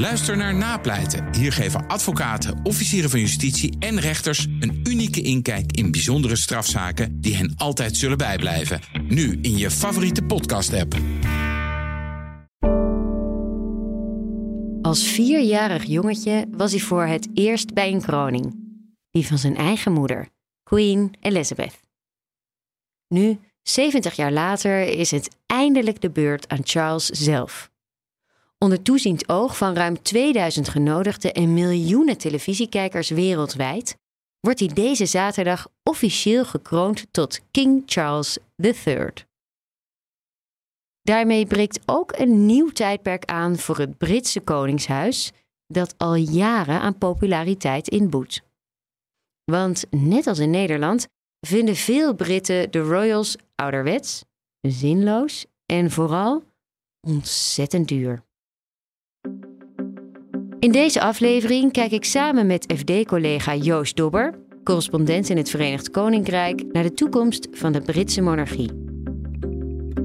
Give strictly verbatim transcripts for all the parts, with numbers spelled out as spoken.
Luister naar Napleiten. Hier geven advocaten, officieren van justitie en rechters een unieke inkijk in bijzondere strafzaken die hen altijd zullen bijblijven. Nu in je favoriete podcast-app. Als vierjarig jongetje was hij voor het eerst bij een kroning. Die van zijn eigen moeder, Queen Elizabeth. Nu, zeventig jaar later, is het eindelijk de beurt aan Charles zelf. Onder toeziend oog van ruim tweeduizend genodigden en miljoenen televisiekijkers wereldwijd wordt hij deze zaterdag officieel gekroond tot King Charles de derde. Daarmee breekt ook een nieuw tijdperk aan voor het Britse koningshuis dat al jaren aan populariteit inboet. Want net als in Nederland vinden veel Britten de royals ouderwets, zinloos en vooral ontzettend duur. In deze aflevering kijk ik samen met F D-collega Joost Dobber, correspondent in het Verenigd Koninkrijk, naar de toekomst van de Britse monarchie.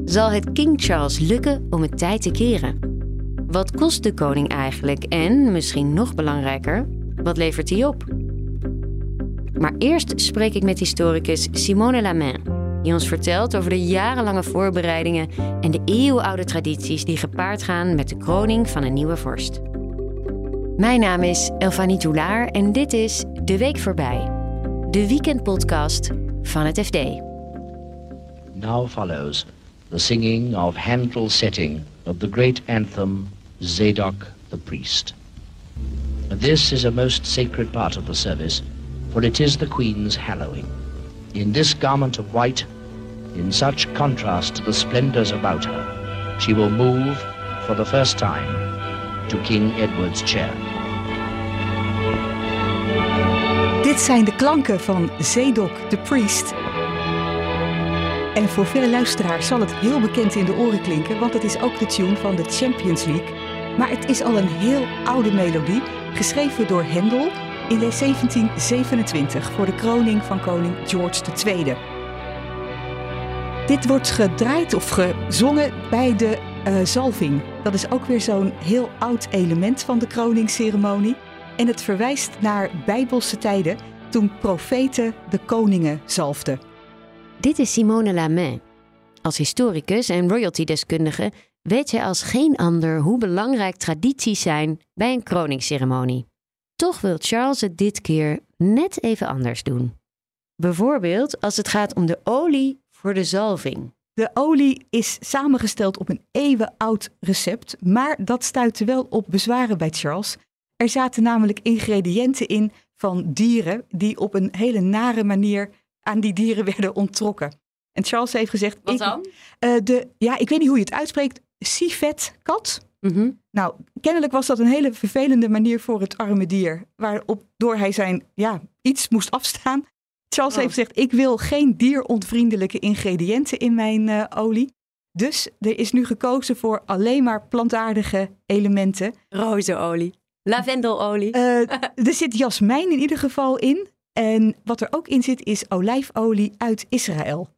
Zal het King Charles lukken om het tij te keren? Wat kost de koning eigenlijk en, misschien nog belangrijker, wat levert hij op? Maar eerst spreek ik met historicus Simone Lamain, die ons vertelt over de jarenlange voorbereidingen en de eeuwenoude tradities die gepaard gaan met de kroning van een nieuwe vorst. Mijn naam is Elfanie Toe Laer en dit is De Week Voorbij, de weekendpodcast van het F D. Now follows the singing of Handel setting of the great anthem Zadok the Priest. This is a most sacred part of the service, for it is the Queen's hallowing. In this garment of white, in such contrast to the splendors about her, she will move for the first time to King Edward's chair. Dit zijn de klanken van Zadok the Priest. En voor vele luisteraars zal het heel bekend in de oren klinken, want het is ook de tune van de Champions League. Maar het is al een heel oude melodie, geschreven door Handel in zeventien zevenentwintig voor de kroning van koning George de tweede. Dit wordt gedraaid of gezongen bij de Uh, zalving, dat is ook weer zo'n heel oud element van de kroningsceremonie. En het verwijst naar bijbelse tijden toen profeten de koningen zalfden. Dit is Simone Lamain. Als historicus en royalty-deskundige weet zij als geen ander hoe belangrijk tradities zijn bij een koningsceremonie. Toch wil Charles het dit keer net even anders doen. Bijvoorbeeld als het gaat om de olie voor de zalving. De olie is samengesteld op een eeuwenoud recept, maar dat stuitte wel op bezwaren bij Charles. Er zaten namelijk ingrediënten in van dieren die op een hele nare manier aan die dieren werden onttrokken. En Charles heeft gezegd... Wat dan? Ik, uh, de, ja, ik weet niet hoe je het uitspreekt. Civetkat. Mm-hmm. Nou, kennelijk was dat een hele vervelende manier voor het arme dier, waarop door hij zijn ja, iets moest afstaan. Charles oh. heeft gezegd, ik wil geen dieronvriendelijke ingrediënten in mijn uh, olie. Dus er is nu gekozen voor alleen maar plantaardige elementen. Rozenolie, lavendelolie. Uh, er zit jasmijn in ieder geval in. En wat er ook in zit is olijfolie uit Israël.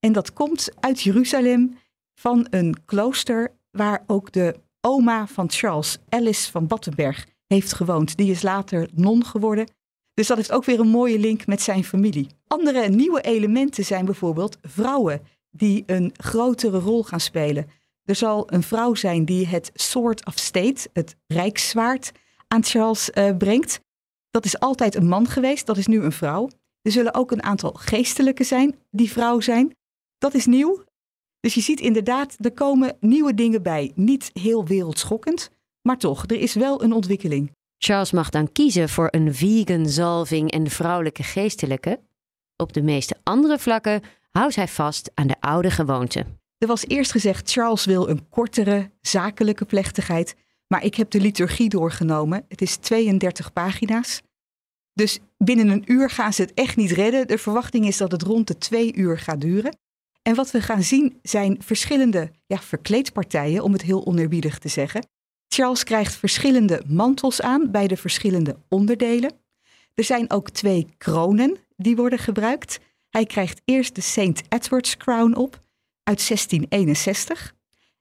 En dat komt uit Jeruzalem van een klooster waar ook de oma van Charles, Alice van Battenberg, heeft gewoond. Die is later non geworden. Dus dat heeft ook weer een mooie link met zijn familie. Andere nieuwe elementen zijn bijvoorbeeld vrouwen die een grotere rol gaan spelen. Er zal een vrouw zijn die het Sword of State, het rijkszwaard, aan Charles uh, brengt. Dat is altijd een man geweest, dat is nu een vrouw. Er zullen ook een aantal geestelijken zijn die vrouw zijn. Dat is nieuw. Dus je ziet inderdaad, er komen nieuwe dingen bij. Niet heel wereldschokkend, maar toch, er is wel een ontwikkeling. Charles mag dan kiezen voor een vegan zalving en vrouwelijke geestelijke. Op de meeste andere vlakken houdt hij vast aan de oude gewoonte. Er was eerst gezegd, Charles wil een kortere zakelijke plechtigheid. Maar ik heb de liturgie doorgenomen. Het is tweeëndertig pagina's. Dus binnen een uur gaan ze het echt niet redden. De verwachting is dat het rond de twee uur gaat duren. En wat we gaan zien zijn verschillende ja, verkleedpartijen, om het heel oneerbiedig te zeggen. Charles krijgt verschillende mantels aan bij de verschillende onderdelen. Er zijn ook twee kronen die worden gebruikt. Hij krijgt eerst de Saint Edward's Crown op uit zestien eenenzestig.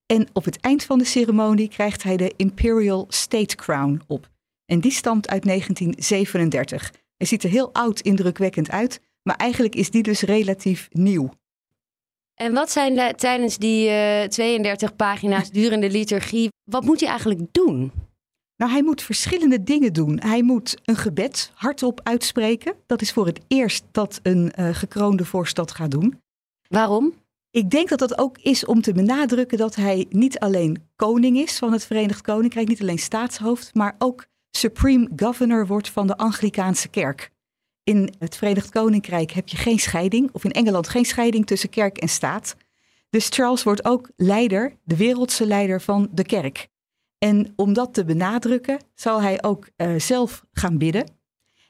En op het eind van de ceremonie krijgt hij de Imperial State Crown op. En die stamt uit negentien zevenendertig. Hij ziet er heel oud indrukwekkend uit, maar eigenlijk is die dus relatief nieuw. En wat zijn de, tijdens die uh, tweeëndertig pagina's durende liturgie, wat moet hij eigenlijk doen? Nou, hij moet verschillende dingen doen. Hij moet een gebed hardop uitspreken. Dat is voor het eerst dat een uh, gekroonde vorst dat gaat doen. Waarom? Ik denk dat dat ook is om te benadrukken dat hij niet alleen koning is van het Verenigd Koninkrijk, niet alleen staatshoofd, maar ook Supreme Governor wordt van de Anglicaanse kerk. In het Verenigd Koninkrijk heb je geen scheiding, of in Engeland geen scheiding tussen kerk en staat. Dus Charles wordt ook leider, de wereldse leider van de kerk. En om dat te benadrukken zal hij ook uh, zelf gaan bidden.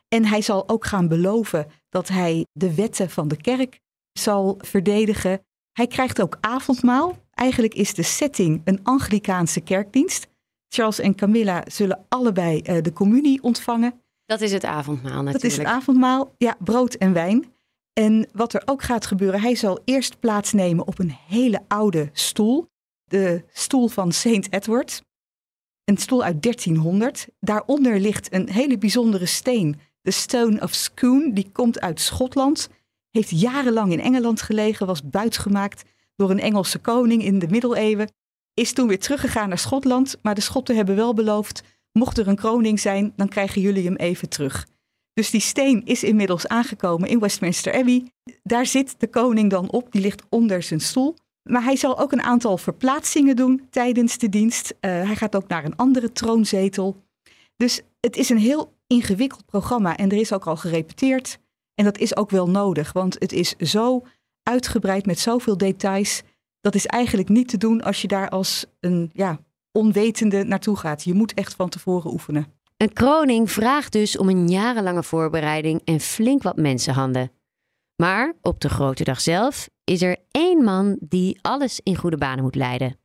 En hij zal ook gaan beloven dat hij de wetten van de kerk zal verdedigen. Hij krijgt ook avondmaal. Eigenlijk is de setting een Anglicaanse kerkdienst. Charles en Camilla zullen allebei uh, de communie ontvangen. Dat is het avondmaal natuurlijk. Dat is het avondmaal, ja, brood en wijn. En wat er ook gaat gebeuren, hij zal eerst plaatsnemen op een hele oude stoel. De stoel van Saint Edward's. Een stoel uit dertienhonderd. Daaronder ligt een hele bijzondere steen. De Stone of Scone, die komt uit Schotland. Heeft jarenlang in Engeland gelegen, was buitgemaakt door een Engelse koning in de middeleeuwen. Is toen weer teruggegaan naar Schotland, maar de Schotten hebben wel beloofd, mocht er een kroning zijn, dan krijgen jullie hem even terug. Dus die steen is inmiddels aangekomen in Westminster Abbey. Daar zit de koning dan op, die ligt onder zijn stoel. Maar hij zal ook een aantal verplaatsingen doen tijdens de dienst. Uh, hij gaat ook naar een andere troonzetel. Dus het is een heel ingewikkeld programma en er is ook al gerepeteerd. En dat is ook wel nodig, want het is zo uitgebreid met zoveel details. Dat is eigenlijk niet te doen als je daar als een ja, onwetende naartoe gaat. Je moet echt van tevoren oefenen. Een kroning vraagt dus om een jarenlange voorbereiding en flink wat mensenhanden. Maar op de grote dag zelf is er één man die alles in goede banen moet leiden.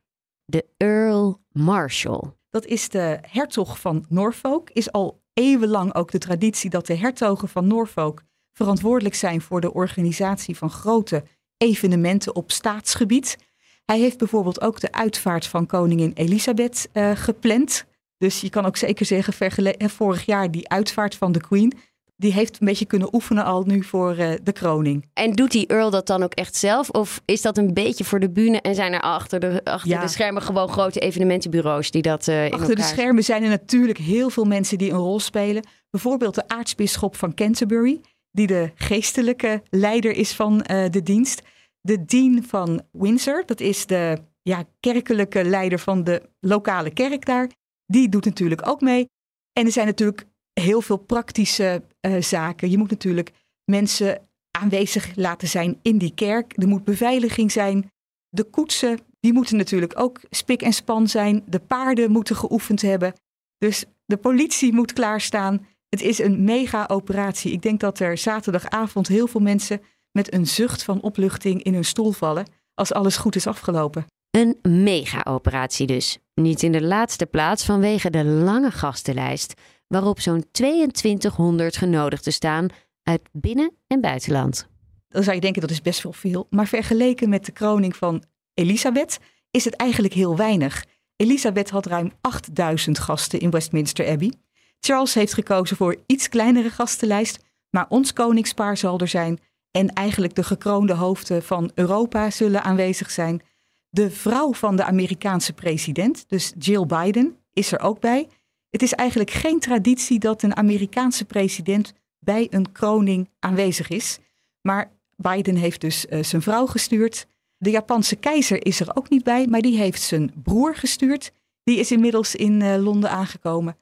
De Earl Marshal. Dat is de hertog van Norfolk. Is al eeuwenlang ook de traditie dat de hertogen van Norfolk verantwoordelijk zijn voor de organisatie van grote evenementen op staatsgebied. Hij heeft bijvoorbeeld ook de uitvaart van koningin Elizabeth uh, gepland. Dus je kan ook zeker zeggen, vergele- vorig jaar die uitvaart van de Queen, die heeft een beetje kunnen oefenen al nu voor uh, de kroning. En doet die Earl dat dan ook echt zelf? Of is dat een beetje voor de bühne en zijn er achter de, achter ja. de schermen gewoon grote evenementenbureaus die dat uh, in Achter elkaar... de schermen zijn er natuurlijk heel veel mensen die een rol spelen. Bijvoorbeeld de aartsbisschop van Canterbury, die de geestelijke leider is van uh, de dienst. De dean van Windsor, dat is de ja, kerkelijke leider van de lokale kerk daar. Die doet natuurlijk ook mee. En er zijn natuurlijk heel veel praktische uh, zaken. Je moet natuurlijk mensen aanwezig laten zijn in die kerk. Er moet beveiliging zijn. De koetsen, die moeten natuurlijk ook spik en span zijn. De paarden moeten geoefend hebben. Dus de politie moet klaarstaan. Het is een mega-operatie. Ik denk dat er zaterdagavond heel veel mensen met een zucht van opluchting in hun stoel vallen als alles goed is afgelopen. Een mega-operatie dus. Niet in de laatste plaats vanwege de lange gastenlijst, waarop zo'n tweeëntwintighonderd genodigden staan uit binnen- en buitenland. Dan zou je denken dat is best wel veel, maar vergeleken met de kroning van Elisabeth is het eigenlijk heel weinig. Elisabeth had ruim achtduizend gasten in Westminster Abbey. Charles heeft gekozen voor iets kleinere gastenlijst, maar ons koningspaar zal er zijn en eigenlijk de gekroonde hoofden van Europa zullen aanwezig zijn. De vrouw van de Amerikaanse president, dus Jill Biden, is er ook bij. Het is eigenlijk geen traditie dat een Amerikaanse president bij een kroning aanwezig is. Maar Biden heeft dus uh, zijn vrouw gestuurd. De Japanse keizer is er ook niet bij, maar die heeft zijn broer gestuurd. Die is inmiddels in uh, Londen aangekomen.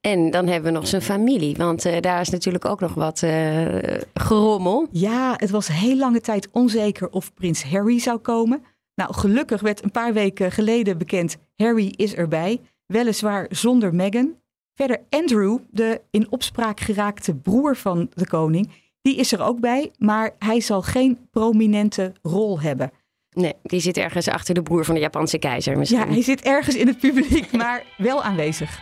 En dan hebben we nog zijn familie, want uh, daar is natuurlijk ook nog wat uh, gerommel. Ja, het was heel lange tijd onzeker of prins Harry zou komen. Nou, gelukkig werd een paar weken geleden bekend, Harry is erbij. Weliswaar zonder Meghan. Verder Andrew, de in opspraak geraakte broer van de koning, die is er ook bij, maar hij zal geen prominente rol hebben. Nee, die zit ergens achter de broer van de Japanse keizer misschien. Ja, hij zit ergens in het publiek, maar wel aanwezig.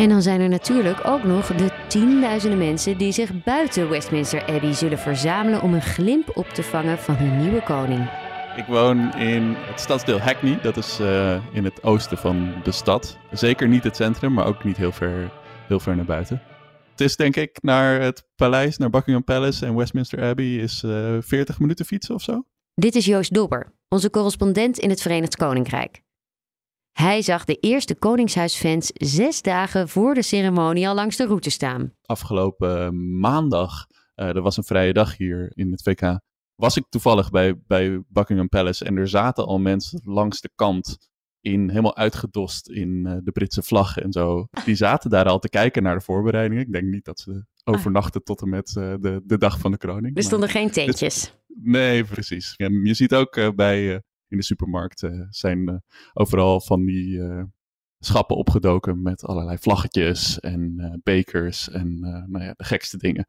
En dan zijn er natuurlijk ook nog de tienduizenden mensen die zich buiten Westminster Abbey zullen verzamelen om een glimp op te vangen van hun nieuwe koning. Ik woon in het stadsdeel Hackney, dat is uh, in het oosten van de stad. Zeker niet het centrum, maar ook niet heel ver, heel ver naar buiten. Het is denk ik naar het paleis, naar Buckingham Palace en Westminster Abbey is uh, veertig minuten fietsen of zo. Dit is Joost Dobber, onze correspondent in het Verenigd Koninkrijk. Hij zag de eerste Koningshuisfans zes dagen voor de ceremonie al langs de route staan. Afgelopen maandag, uh, er was een vrije dag hier in het W K, was ik toevallig bij, bij Buckingham Palace en er zaten al mensen langs de kant in, helemaal uitgedost in uh, de Britse vlag en zo. Die zaten daar al te kijken naar de voorbereidingen. Ik denk niet dat ze overnachten tot en met uh, de, de dag van de kroning. Er stonden geen tentjes. Dit, nee, precies. En je ziet ook uh, bij... Uh, In de supermarkt uh, zijn uh, overal van die uh, schappen opgedoken met allerlei vlaggetjes en uh, bekers en uh, nou ja, de gekste dingen.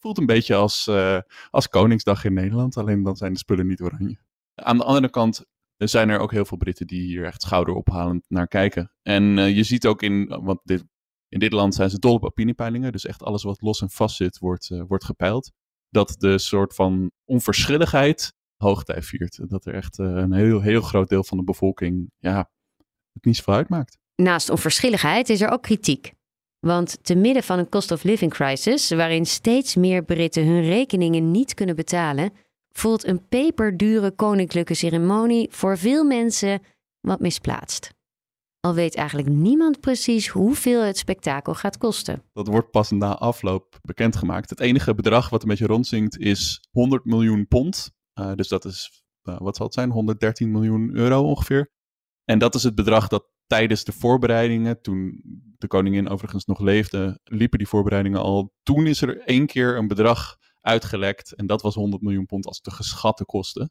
Voelt een beetje als, uh, als Koningsdag in Nederland, alleen dan zijn de spullen niet oranje. Aan de andere kant uh, zijn er ook heel veel Britten die hier echt schouderophalend naar kijken. En uh, je ziet ook in, want dit, in dit land zijn ze dol op opiniepeilingen, dus echt alles wat los en vast zit wordt, uh, wordt gepeild. Dat de soort van onverschilligheid hoogtij viert. Dat er echt een heel, heel groot deel van de bevolking ja, het niet zoveel uitmaakt. Naast onverschilligheid is er ook kritiek. Want te midden van een cost of living crisis, waarin steeds meer Britten hun rekeningen niet kunnen betalen, voelt een peperdure koninklijke ceremonie voor veel mensen wat misplaatst. Al weet eigenlijk niemand precies hoeveel het spektakel gaat kosten. Dat wordt pas na afloop bekendgemaakt. Het enige bedrag wat een beetje rondzinkt is honderd miljoen pond. Uh, dus dat is, uh, wat zal het zijn, honderddertien miljoen euro ongeveer. En dat is het bedrag dat tijdens de voorbereidingen, toen de koningin overigens nog leefde, liepen die voorbereidingen al. Toen is er één keer een bedrag uitgelekt en dat was honderd miljoen pond als de geschatte kosten.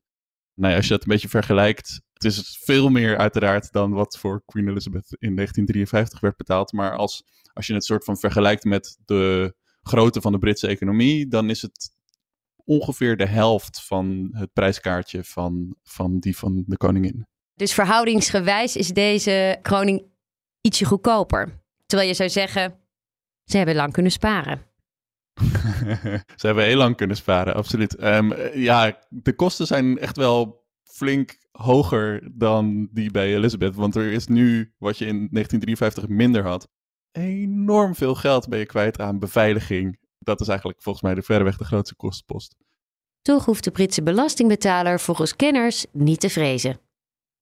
Nou ja, als je dat een beetje vergelijkt, het is veel meer uiteraard dan wat voor Queen Elizabeth in negentien drieënvijftig werd betaald. Maar als, als je het soort van vergelijkt met de grootte van de Britse economie, dan is het ongeveer de helft van het prijskaartje van, van die van de koningin. Dus verhoudingsgewijs is deze kroning ietsje goedkoper. Terwijl je zou zeggen, ze hebben lang kunnen sparen. Ze hebben heel lang kunnen sparen, absoluut. Um, ja, de kosten zijn echt wel flink hoger dan die bij Elizabeth. Want er is nu, wat je in negentien drieënvijftig minder had, enorm veel geld ben je kwijt aan beveiliging. Dat is eigenlijk volgens mij de verreweg de grootste kostenpost. Toch hoeft de Britse belastingbetaler volgens kenners niet te vrezen.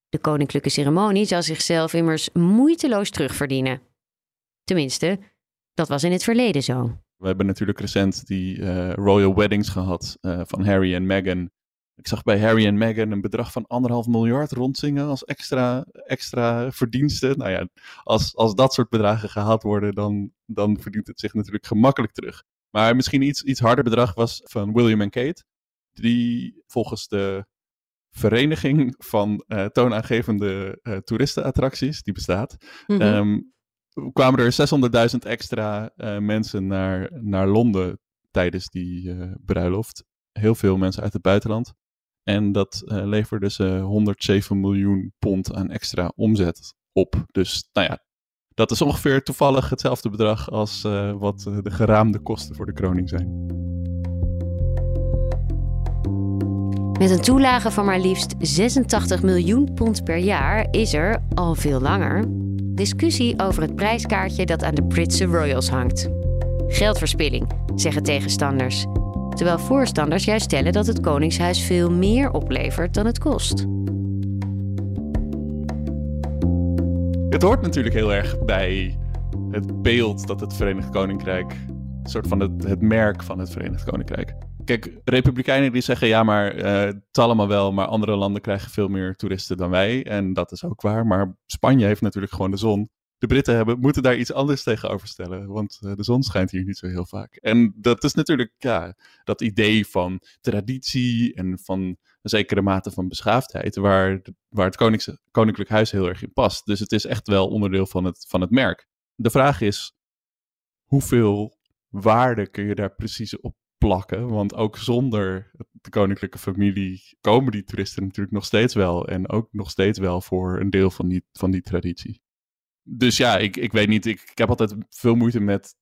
De koninklijke ceremonie zal zichzelf immers moeiteloos terugverdienen. Tenminste, dat was in het verleden zo. We hebben natuurlijk recent die uh, royal weddings gehad uh, van Harry en Meghan. Ik zag bij Harry en Meghan een bedrag van anderhalf miljard rondzingen als extra, extra verdiensten. Nou ja, als, als dat soort bedragen gehaald worden, dan, dan verdient het zich natuurlijk gemakkelijk terug. Maar misschien iets, iets harder bedrag was van William en Kate. Die volgens de vereniging van uh, toonaangevende uh, toeristenattracties, die bestaat, mm-hmm. um, kwamen er zeshonderdduizend extra uh, mensen naar, naar Londen tijdens die uh, bruiloft. Heel veel mensen uit het buitenland. En dat uh, leverde ze honderdzeven miljoen pond aan extra omzet op. Dus nou ja. Dat is ongeveer toevallig hetzelfde bedrag als uh, wat de geraamde kosten voor de kroning zijn. Met een toelage van maar liefst zesentachtig miljoen pond per jaar is er, al veel langer, discussie over het prijskaartje dat aan de Britse royals hangt. Geldverspilling, zeggen tegenstanders. Terwijl voorstanders juist stellen dat het Koningshuis veel meer oplevert dan het kost. Het hoort natuurlijk heel erg bij het beeld dat het Verenigd Koninkrijk, een soort van het, het merk van het Verenigd Koninkrijk. Kijk, republikeinen die zeggen, ja maar uh, het is allemaal wel, maar andere landen krijgen veel meer toeristen dan wij. En dat is ook waar, maar Spanje heeft natuurlijk gewoon de zon. De Britten hebben, moeten daar iets anders tegenover stellen, want uh, de zon schijnt hier niet zo heel vaak. En dat is natuurlijk, ja, dat idee van traditie en van een zekere mate van beschaafdheid, waar, waar het Konings, Koninklijk Huis heel erg in past. Dus het is echt wel onderdeel van het, van het merk. De vraag is, hoeveel waarde kun je daar precies op plakken? Want ook zonder de koninklijke familie komen die toeristen natuurlijk nog steeds wel. En ook nog steeds wel voor een deel van die, van die traditie. Dus ja, ik, ik weet niet. Ik, ik heb altijd veel moeite met...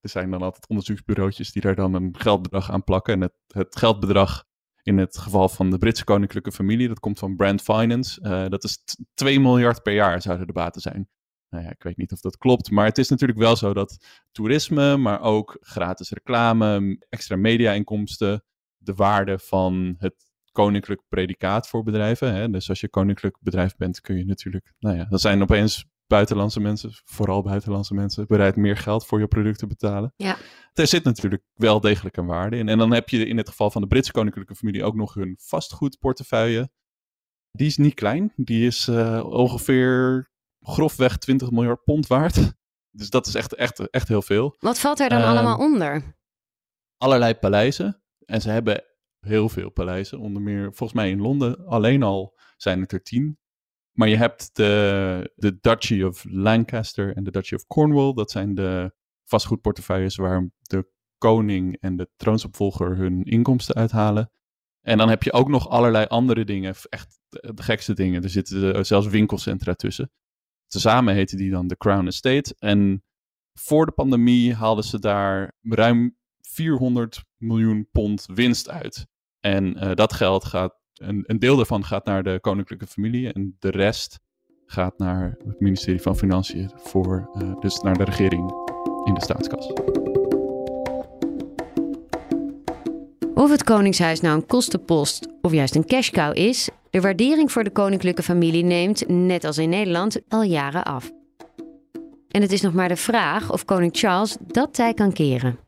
Er zijn dan altijd onderzoeksbureautjes die daar dan een geldbedrag aan plakken. En het, het geldbedrag in het geval van de Britse koninklijke familie, dat komt van Brand Finance. Uh, dat is t- twee miljard per jaar zouden de baten zijn. Nou ja, ik weet niet of dat klopt. Maar het is natuurlijk wel zo dat toerisme, maar ook gratis reclame, extra media-inkomsten, de waarde van het koninklijk predicaat voor bedrijven. Hè? Dus als je koninklijk bedrijf bent, kun je natuurlijk... Nou ja, dan zijn opeens... buitenlandse mensen, vooral buitenlandse mensen, bereid meer geld voor je producten betalen. Ja. Er zit natuurlijk wel degelijk een waarde in. En dan heb je in het geval van de Britse koninklijke familie ook nog hun vastgoedportefeuille. Die is niet klein. Die is uh, ongeveer grofweg twintig miljard pond waard. Dus dat is echt, echt, echt heel veel. Wat valt er dan uh, allemaal onder? Allerlei paleizen. En ze hebben heel veel paleizen. Onder meer, volgens mij in Londen alleen al zijn het er tien. Maar je hebt de, de Duchy of Lancaster en de Duchy of Cornwall. Dat zijn de vastgoedportefeuilles waar de koning en de troonsopvolger hun inkomsten uithalen. En dan heb je ook nog allerlei andere dingen. Echt de gekste dingen. Er zitten zelfs winkelcentra tussen. Tezamen heten die dan de Crown Estate. En voor de pandemie haalden ze daar ruim vierhonderd miljoen pond winst uit. En uh, dat geld gaat... Een, een deel daarvan gaat naar de koninklijke familie en de rest gaat naar het ministerie van Financiën, voor, uh, dus naar de regering in de staatskas. Of het Koningshuis nou een kostenpost of juist een cash cow is, de waardering voor de koninklijke familie neemt, net als in Nederland, al jaren af. En het is nog maar de vraag of koning Charles dat tij kan keren.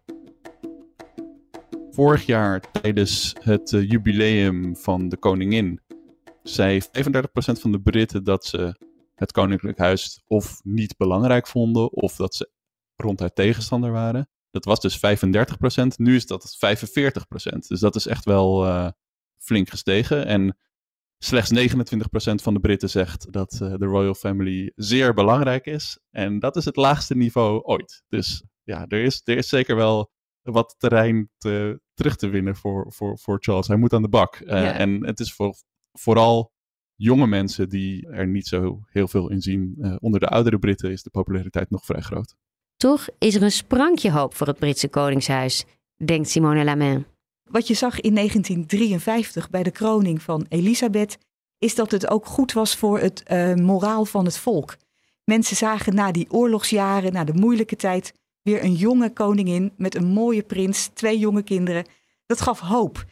Vorig jaar tijdens het uh, jubileum van de koningin zei vijfendertig procent van de Britten dat ze het Koninklijk Huis of niet belangrijk vonden of dat ze ronduit tegenstander waren. Dat was dus vijfendertig procent, nu is dat vijfenveertig procent. Dus dat is echt wel uh, flink gestegen. En slechts negenentwintig procent van de Britten zegt dat uh, de Royal Family zeer belangrijk is. En dat is het laagste niveau ooit. Dus ja, er is, er is zeker wel... wat terrein te, terug te winnen voor, voor, voor Charles. Hij moet aan de bak. Uh, ja. En het is voor, vooral jonge mensen die er niet zo heel veel in zien. Uh, onder de oudere Britten is de populariteit nog vrij groot. Toch is er een sprankje hoop voor het Britse koningshuis, denkt Simone Lamain. Wat je zag in negentien drieënvijftig bij de kroning van Elisabeth... is dat het ook goed was voor het uh, moraal van het volk. Mensen zagen na die oorlogsjaren, na de moeilijke tijd... weer een jonge koningin met een mooie prins, twee jonge kinderen. Dat gaf hoop.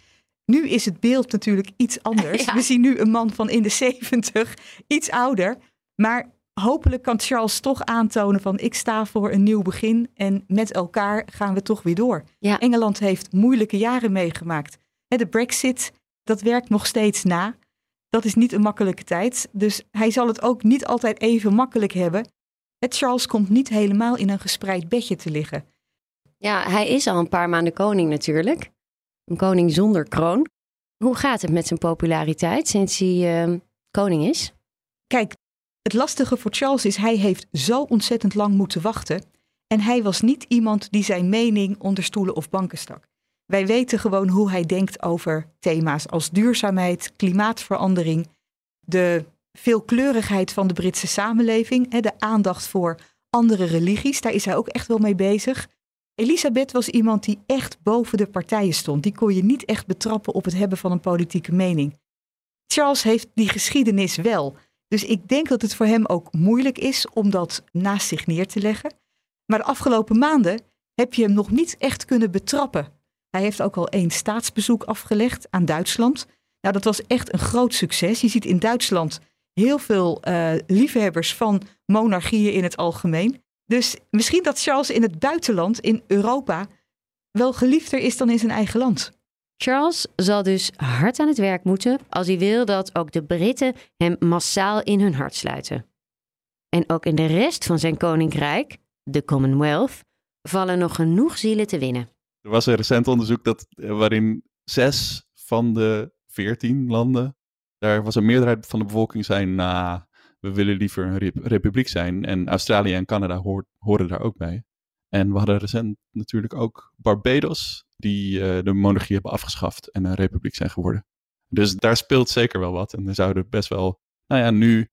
Nu is het beeld natuurlijk iets anders. Ja. We zien nu een man van in de zeventig, iets ouder. Maar hopelijk kan Charles toch aantonen van... ik sta voor een nieuw begin en met elkaar gaan we toch weer door. Ja. Engeland heeft moeilijke jaren meegemaakt. De Brexit, dat werkt nog steeds na. Dat is niet een makkelijke tijd. Dus hij zal het ook niet altijd even makkelijk hebben... Het Charles komt niet helemaal in een gespreid bedje te liggen. Ja, hij is al een paar maanden koning natuurlijk. Een koning zonder kroon. Hoe gaat het met zijn populariteit sinds hij uh, koning is? Kijk, het lastige voor Charles is... hij heeft zo ontzettend lang moeten wachten. En hij was niet iemand die zijn mening onder stoelen of banken stak. Wij weten gewoon hoe hij denkt over thema's als duurzaamheid, klimaatverandering... de veelkleurigheid van de Britse samenleving, de aandacht voor andere religies, daar is hij ook echt wel mee bezig. Elisabeth was iemand die echt boven de partijen stond. Die kon je niet echt betrappen op het hebben van een politieke mening. Charles heeft die geschiedenis wel. Dus ik denk dat het voor hem ook moeilijk is om dat naast zich neer te leggen. Maar de afgelopen maanden heb je hem nog niet echt kunnen betrappen. Hij heeft ook al één staatsbezoek afgelegd aan Duitsland. Nou, dat was echt een groot succes. Je ziet in Duitsland... heel veel uh, liefhebbers van monarchieën in het algemeen. Dus misschien dat Charles in het buitenland, in Europa... wel geliefder is dan in zijn eigen land. Charles zal dus hard aan het werk moeten... als hij wil dat ook de Britten hem massaal in hun hart sluiten. En ook in de rest van zijn koninkrijk, de Commonwealth... vallen nog genoeg zielen te winnen. Er was een recent onderzoek dat, waarin zes van de veertien landen... Daar was een meerderheid van de bevolking zijn, nou, we willen liever een rep- republiek zijn. En Australië en Canada hoort, horen daar ook bij. En we hadden recent natuurlijk ook Barbados, die uh, de monarchie hebben afgeschaft en een republiek zijn geworden. Dus daar speelt zeker wel wat. En er zouden best wel, nou ja, nu...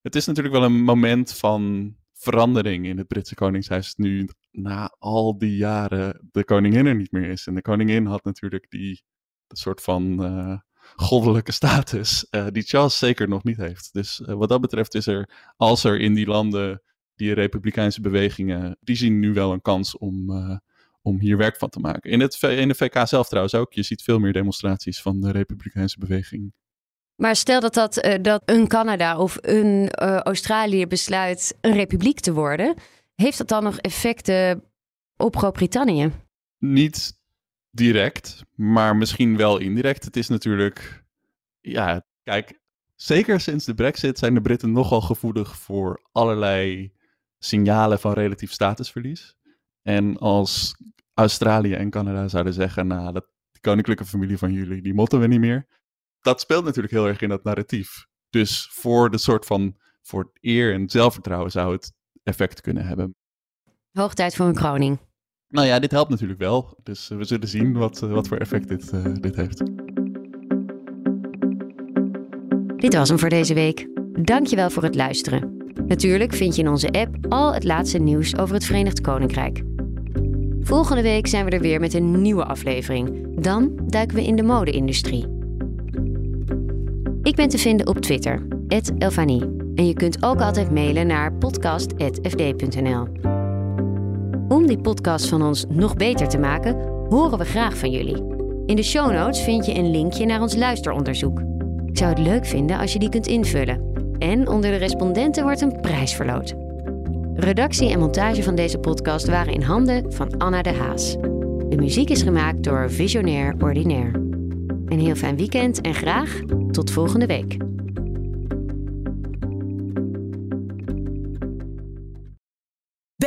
Het is natuurlijk wel een moment van verandering in het Britse koningshuis nu na al die jaren de koningin er niet meer is. En de koningin had natuurlijk die dat soort van uh, goddelijke status uh, die Charles zeker nog niet heeft. Dus uh, wat dat betreft is er, als er in die landen die republikeinse bewegingen, die zien nu wel een kans om, uh, om hier werk van te maken. In, het, in de V K zelf trouwens ook. Je ziet veel meer demonstraties van de republikeinse beweging. Maar stel dat, dat, uh, dat een Canada of een uh, Australië besluit een republiek te worden, heeft dat dan nog effecten op Groot-Brittannië? Niet direct, maar misschien wel indirect. Het is natuurlijk, ja, kijk, zeker sinds de Brexit zijn de Britten nogal gevoelig voor allerlei signalen van relatief statusverlies. En als Australië en Canada zouden zeggen, nou, dat die koninklijke familie van jullie, die motten we niet meer. Dat speelt natuurlijk heel erg in dat narratief. Dus voor de soort van, voor eer en zelfvertrouwen zou het effect kunnen hebben. Hoog tijd voor een kroning. Nou ja, dit helpt natuurlijk wel. Dus we zullen zien wat, wat voor effect dit, uh, dit heeft. Dit was hem voor deze week. Dankjewel voor het luisteren. Natuurlijk vind je in onze app al het laatste nieuws over het Verenigd Koninkrijk. Volgende week zijn we er weer met een nieuwe aflevering. Dan duiken we in de mode-industrie. Ik ben te vinden op Twitter, at Elfanie. En je kunt ook altijd mailen naar podcast at f d dot n l. Om die podcast van ons nog beter te maken, horen we graag van jullie. In de show notes vind je een linkje naar ons luisteronderzoek. Ik zou het leuk vinden als je die kunt invullen. En onder de respondenten wordt een prijs verloot. Redactie en montage van deze podcast waren in handen van Anna de Haas. De muziek is gemaakt door Visionair Ordinair. Een heel fijn weekend en graag tot volgende week. B